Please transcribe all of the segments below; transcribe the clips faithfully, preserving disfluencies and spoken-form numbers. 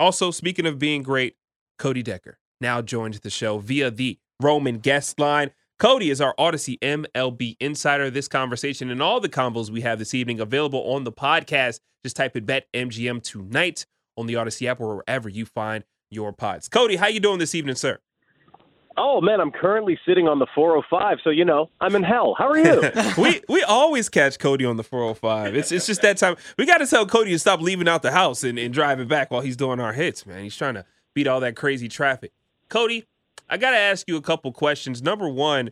Also, speaking of being great, Cody Decker now joins the show via the Roman guest line. Cody is our Odyssey M L B insider. This conversation and all the combos we have this evening available on the podcast. Just type in Bet M G M tonight on the Odyssey app or wherever you find your pods. Cody, how you doing this evening, sir? Oh, man, I'm currently sitting on the four oh five, so, you know, I'm in hell. How are you? we we always catch Cody on the four oh five. It's it's just that time. We got to tell Cody to stop leaving out the house and, and driving back while he's doing our hits, man. He's trying to beat all that crazy traffic. Cody, I got to ask you a couple questions. Number one,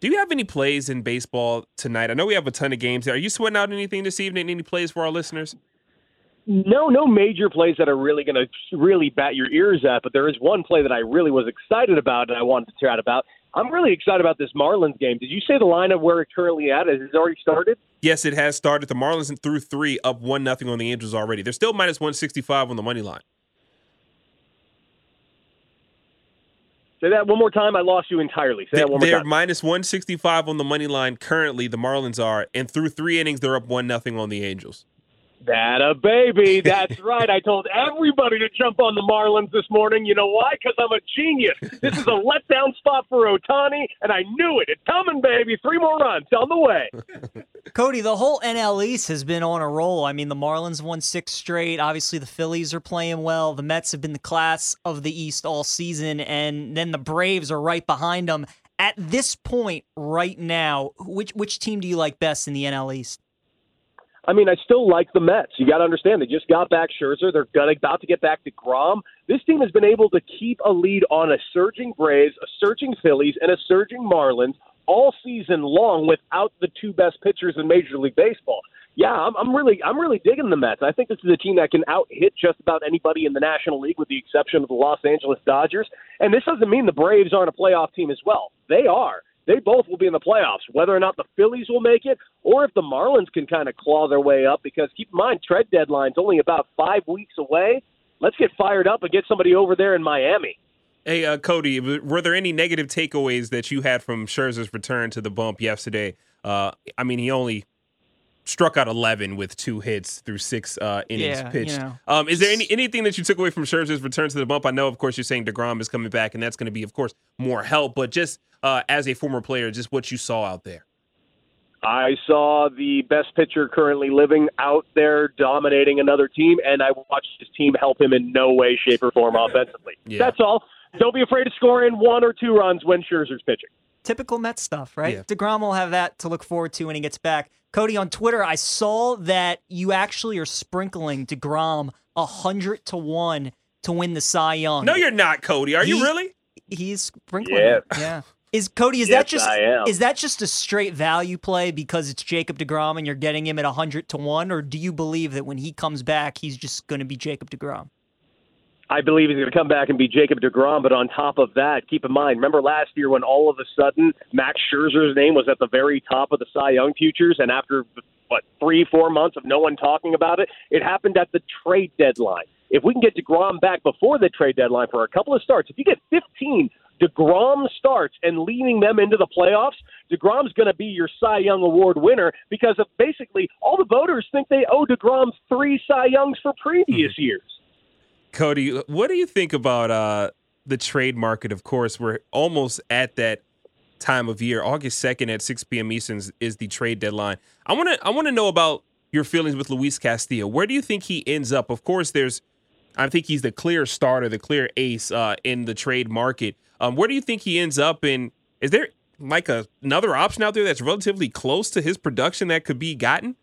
do you have any plays in baseball tonight? I know we have a ton of games there. Are you sweating out anything this evening? Any plays for our listeners? No, no major plays that are really going to really bat your ears at, but there is one play that I really was excited about and I wanted to chat about. I'm really excited about this Marlins game. Did you say the lineup where it's currently at? Has it already started? Yes, it has started. The Marlins through three, up one nothing on the Angels already. They're still minus one sixty-five on the money line. Say that one more time. I lost you entirely. Say that one more time. They're minus one sixty-five on the money line currently, the Marlins are, and through three innings, they're up one nothing on the Angels. That a baby. That's right. I told everybody to jump on the Marlins this morning. You know why? Because I'm a genius. This is a letdown spot for Otani, and I knew it. It's coming, baby. Three more runs on the way. Cody, the whole N L East has been on a roll. I mean, the Marlins won six straight. Obviously, the Phillies are playing well. The Mets have been the class of the East all season, and then the Braves are right behind them. At this point right now, which which team do you like best in the N L East? I mean, I still like the Mets. You got to understand, they just got back Scherzer. They're about to get back to DeGrom. This team has been able to keep a lead on a surging Braves, a surging Phillies, and a surging Marlins all season long without the two best pitchers in Major League Baseball. Yeah, I'm, I'm really, I'm really digging the Mets. I think this is a team that can out-hit just about anybody in the National League, with the exception of the Los Angeles Dodgers. And this doesn't mean the Braves aren't a playoff team as well. They are. They both will be in the playoffs, whether or not the Phillies will make it or if the Marlins can kind of claw their way up, because keep in mind, trade deadline's only about five weeks away. Let's get fired up and get somebody over there in Miami. Hey, uh, Cody, were there any negative takeaways that you had from Scherzer's return to the bump yesterday? Uh, I mean, he only struck out eleven with two hits through six uh, innings yeah, pitched. You know. um, is there any anything that you took away from Scherzer's return to the bump? I know, of course, you're saying DeGrom is coming back, and that's going to be, of course, more help, but just Uh, as a former player, just what you saw out there. I saw the best pitcher currently living out there dominating another team, and I watched his team help him in no way, shape, or form offensively. Yeah. That's all. Don't be afraid of scoring one or two runs when Scherzer's pitching. Typical Mets stuff, right? Yeah. DeGrom will have that to look forward to when he gets back. Cody, on Twitter, I saw that you actually are sprinkling DeGrom one hundred to one to win the Cy Young. No, you're not, Cody. Are he, you really? He's sprinkling yeah. it, yeah. Is Cody, is yes, that just is that just a straight value play because it's Jacob DeGrom and you're getting him at one hundred to one, or do you believe that when he comes back, he's just going to be Jacob DeGrom? I believe he's going to come back and be Jacob DeGrom, but on top of that, keep in mind, remember last year when all of a sudden Max Scherzer's name was at the very top of the Cy Young futures, and after, what, three, four months of no one talking about it, it happened at the trade deadline. If we can get DeGrom back before the trade deadline for a couple of starts, if you get fifteen DeGrom starts and leading them into the playoffs, DeGrom's going to be your Cy Young Award winner, because of basically all the voters think they owe DeGrom three Cy Youngs for previous mm-hmm. years. Cody, what do you think about uh, the trade market? Of course, we're almost at that time of year. August second at six p.m. Eastern is the trade deadline. I want to I want to know about your feelings with Luis Castillo. Where do you think he ends up? Of course, there's I think he's the clear starter, the clear ace uh, in the trade market. Um, where do you think he ends up? And is there like a, another option out there that's relatively close to his production that could be gotten?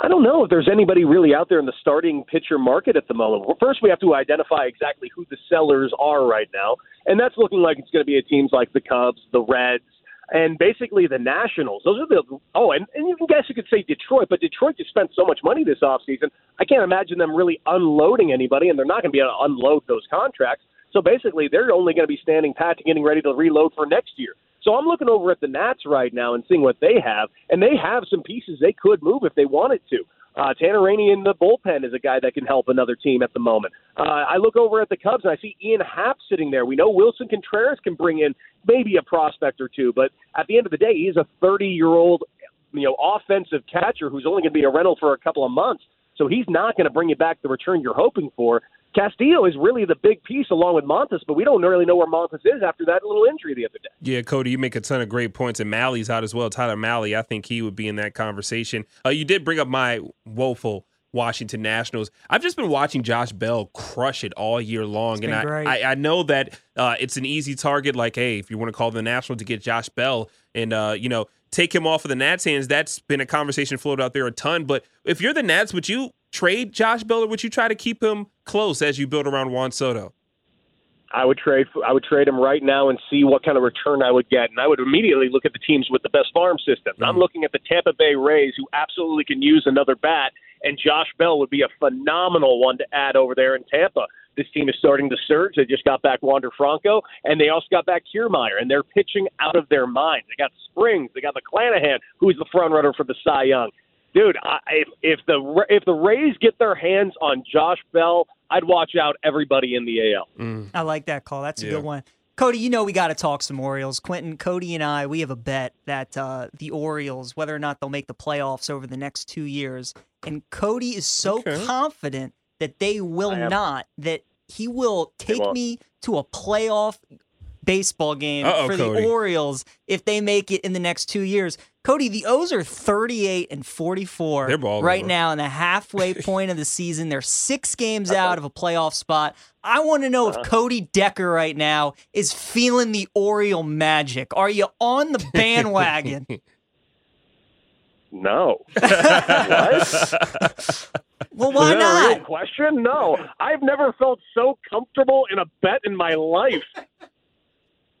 I don't know if there's anybody really out there in the starting pitcher market at the moment. Well, first, we have to identify exactly who the sellers are right now. And that's looking like it's going to be at teams like the Cubs, the Reds, and basically the Nationals. Those are the oh, and, and you can guess you could say Detroit, but Detroit just spent so much money this offseason. I can't imagine them really unloading anybody, and they're not going to be able to unload those contracts. So basically, they're only going to be standing pat and getting ready to reload for next year. So I'm looking over at the Nats right now and seeing what they have, and they have some pieces they could move if they wanted to. Uh, Tanner Rainey in the bullpen is a guy that can help another team at the moment. Uh, I look over at the Cubs, and I see Ian Happ sitting there. We know Wilson Contreras can bring in maybe a prospect or two, but at the end of the day, he's a thirty-year-old you know, offensive catcher who's only going to be a rental for a couple of months. So he's not going to bring you back the return you're hoping for. Castillo is really the big piece along with Montas, but we don't really know where Montas is after that little injury the other day. Yeah, Cody, you make a ton of great points, and Malley's out as well. Tyler Malley, I think he would be in that conversation. Uh, you did bring up my woeful Washington Nationals. I've just been watching Josh Bell crush it all year long, and I, I, I know that uh, it's an easy target, like, hey, if you want to call the Nationals to get Josh Bell and, uh, you know, take him off of the Nats' hands, that's been a conversation floated out there a ton. But if you're the Nats, would you trade Josh Bell, or would you try to keep him close as you build around Juan Soto? I would trade I would trade him right now and see what kind of return I would get. And I would immediately look at the teams with the best farm systems. Mm. I'm looking at the Tampa Bay Rays, who absolutely can use another bat, and Josh Bell would be a phenomenal one to add over there in Tampa. This team is starting to surge. They just got back Wander Franco, and they also got back Kiermaier, and they're pitching out of their minds. They got Springs. They got McClanahan, who's the front-runner for the Cy Young. Dude, I, if, if the if the Rays get their hands on Josh Bell, I'd watch out everybody in the A L. Mm. I like that call. That's a yeah. good one. Cody, you know we got to talk some Orioles. Quentin, Cody, and I, we have a bet that uh, the Orioles, whether or not they'll make the playoffs over the next two years, and Cody is so okay. confident that they will not, that he will take me to a playoff baseball game Uh-oh, for the Cody. Orioles if they make it in the next two years. Cody, the O's are thirty-eight and forty-four right over. now in the halfway point of the season. They're six games Uh-oh. out of a playoff spot. I want to know uh-huh. if Cody Decker right now is feeling the Oriole magic. Are you on the bandwagon? No. What? Well, why not? Is that a real question? No. I've never felt so comfortable in a bet in my life.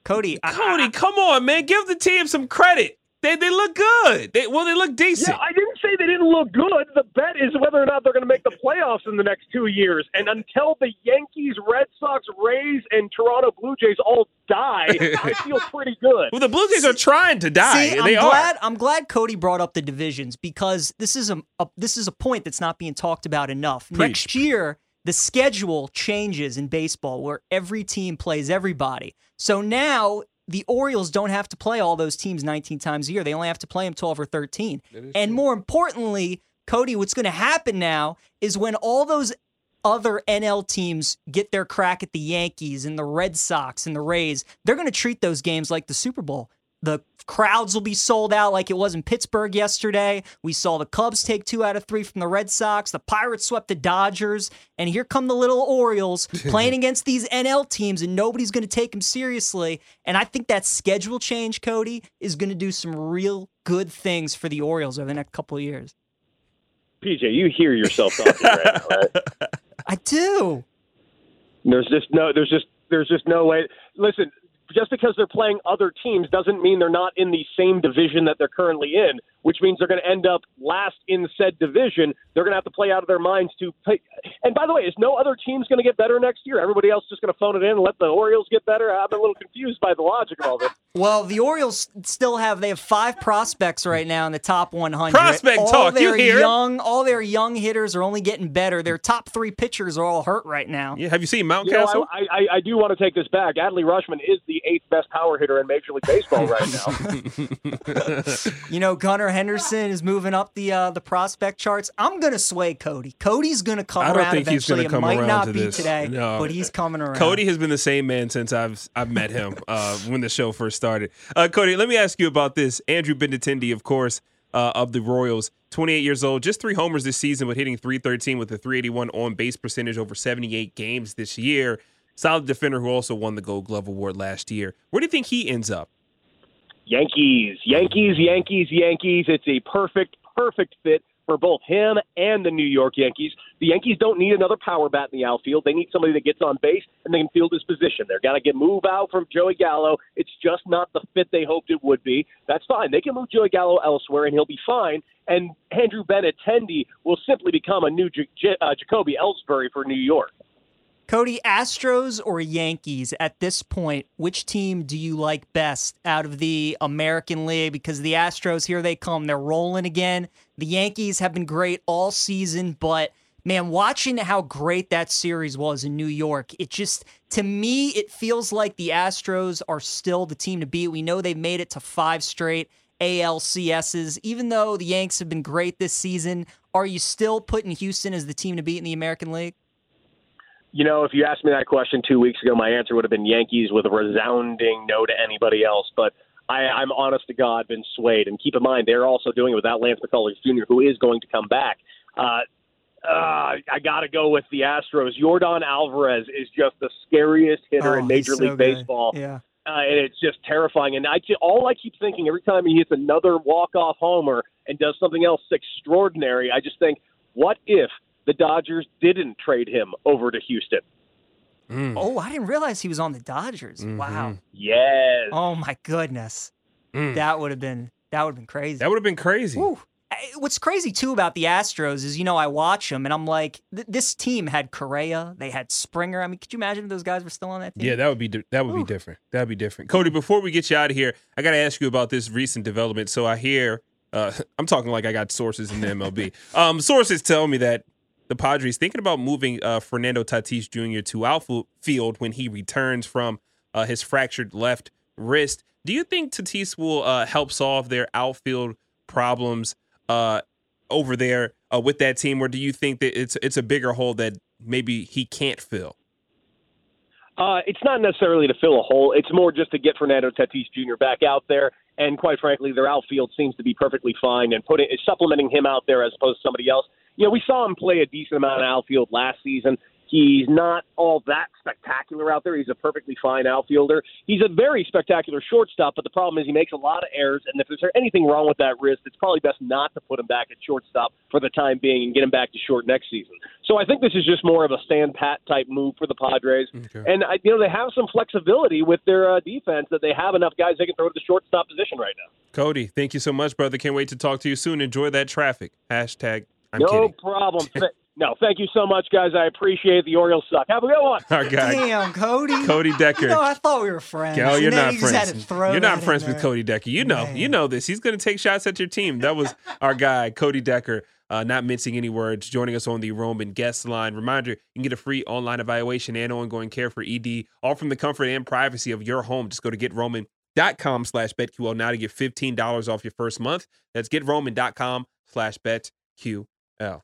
Cody, I, Cody, I, come on, man. Give the team some credit. They they look good. They, well, they look decent. Yeah, I didn't say they didn't look good. The bet is whether or not they're going to make the playoffs in the next two years. And until the Yankees, Red Sox, Rays, and Toronto Blue Jays all die, I feel pretty good. Well, the Blue Jays are trying to die. See, they I'm glad, are. I'm glad Cody brought up the divisions, because this is a, a this is a point that's not being talked about enough. Preach. Next year, the schedule changes in baseball where every team plays everybody. So now the Orioles don't have to play all those teams nineteen times a year. They only have to play them twelve or thirteen. And more importantly, Cody, what's going to happen now is when all those other N L teams get their crack at the Yankees and the Red Sox and the Rays, they're going to treat those games like the Super Bowl. The crowds will be sold out like it was in Pittsburgh yesterday. We saw the Cubs take two out of three from the Red Sox. The Pirates swept the Dodgers. And here come the little Orioles playing against these N L teams, and nobody's going to take them seriously. And I think that schedule change, Cody, is going to do some real good things for the Orioles over the next couple of years. P J, you hear yourself talking right now, right? I do. There's just no, there's just, there's just no way. Listen, just because they're playing other teams doesn't mean they're not in the same division that they're currently in, which means they're going to end up last in said division. They're going to have to play out of their minds to play. And by the way, is no other team's going to get better next year? Everybody else just going to phone it in and let the Orioles get better? I'm a little confused by the logic of all this. Well, the Orioles still have, they have five prospects right now in the top one hundred. Prospect all talk, you hear? Young, all their young hitters are only getting better. Their top three pitchers are all hurt right now. Yeah, have you seen Mountcastle? You know, I, I, I do want to take this back. Adley Rutschman is the eighth best power hitter in Major League Baseball right now. You know, Gunnar Henderson is moving up the uh, the prospect charts. I'm going to sway Cody. Cody's going to come around. I don't around think eventually. he's going to come around. It might around not to be this. today, no. but he's coming around. Cody has been the same man since I've I've met him uh, when the show first started. Uh, Cody, let me ask you about this. Andrew Benintendi, of course, uh, of the Royals, twenty-eight years old, just three homers this season, but hitting three thirteen with a three eighty-one on-base percentage over seventy-eight games this year. Solid defender who also won the Gold Glove Award last year. Where do you think he ends up? Yankees, Yankees, Yankees, Yankees. It's a perfect, perfect fit for both him and the New York Yankees. The Yankees don't need another power bat in the outfield. They need somebody that gets on base and they can field his position. They're going to get move out from Joey Gallo. It's just not the fit they hoped it would be. That's fine. They can move Joey Gallo elsewhere and he'll be fine. And Andrew Benintendi will simply become a new J- J- uh, Jacoby Ellsbury for New York. Cody, Astros or Yankees at this point, which team do you like best out of the American League? Because the Astros, here they come. They're rolling again. The Yankees have been great all season, but, man, watching how great that series was in New York, it just, to me, it feels like the Astros are still the team to beat. We know they've made it to five straight. A L C S's. Even though the Yanks have been great this season, are you still putting Houston as the team to beat in the American League? You know, if you asked me that question two weeks ago, my answer would have been Yankees with a resounding no to anybody else. But I, I'm honest to God been swayed. And keep in mind, they're also doing it without Lance McCullers Junior, who is going to come back. Uh, uh, I got to go with the Astros. Yordan Alvarez is just the scariest hitter oh, in Major League so Baseball. Yeah. Uh, and it's just terrifying. And I, all I keep thinking every time he hits another walk-off homer and does something else extraordinary, I just think, what if the Dodgers didn't trade him over to Houston? Mm. Oh, I didn't realize he was on the Dodgers. Mm-hmm. Wow. Yes. Oh my goodness. Mm. That would have been that would have been crazy. That would have been crazy. Woo. What's crazy too about the Astros is, you know, I watch them and I'm like, th- this team had Correa, they had Springer. I mean, could you imagine if those guys were still on that team? Yeah, that would be di- that would Woo. be different. That would be different. Cody, before we get you out of here, I got to ask you about this recent development. So I hear uh, I'm talking like I got sources in the M L B. um, sources tell me that the Padres thinking about moving uh, Fernando Tatis Junior to outfield when he returns from uh, his fractured left wrist. Do you think Tatis will uh, help solve their outfield problems uh, over there uh, with that team, or do you think that it's it's a bigger hole that maybe he can't fill? Uh, it's not necessarily to fill a hole. It's more just to get Fernando Tatis Junior back out there. And quite frankly, their outfield seems to be perfectly fine, and putting supplementing him out there as opposed to somebody else. You know, we saw him play a decent amount of outfield last season. He's not all that spectacular out there. He's a perfectly fine outfielder. He's a very spectacular shortstop, but the problem is he makes a lot of errors, and if there's anything wrong with that wrist, it's probably best not to put him back at shortstop for the time being and get him back to short next season. So I think this is just more of a stand-pat type move for the Padres. Okay. And, I, you know, they have some flexibility with their uh, defense that they have enough guys they can throw to the shortstop position right now. Cody, thank you so much, brother. Can't wait to talk to you soon. Enjoy that traffic. Hashtag I'm no kidding. problem. No, thank you so much, guys. I appreciate the Orioles suck. Have a good one. Our guy. Damn, Cody. Cody Decker. You know, I thought we were friends. Oh, you're not friends. You're not friends with Cody Decker. You know, Man. you know this. He's going to take shots at your team. That was our guy, Cody Decker, uh, not mincing any words, joining us on the Roman guest line. Reminder, you can get a free online evaluation and ongoing care for E D, all from the comfort and privacy of your home. Just go to GetRoman.com slash BetQL now to get fifteen dollars off your first month. That's GetRoman.com slash BetQL.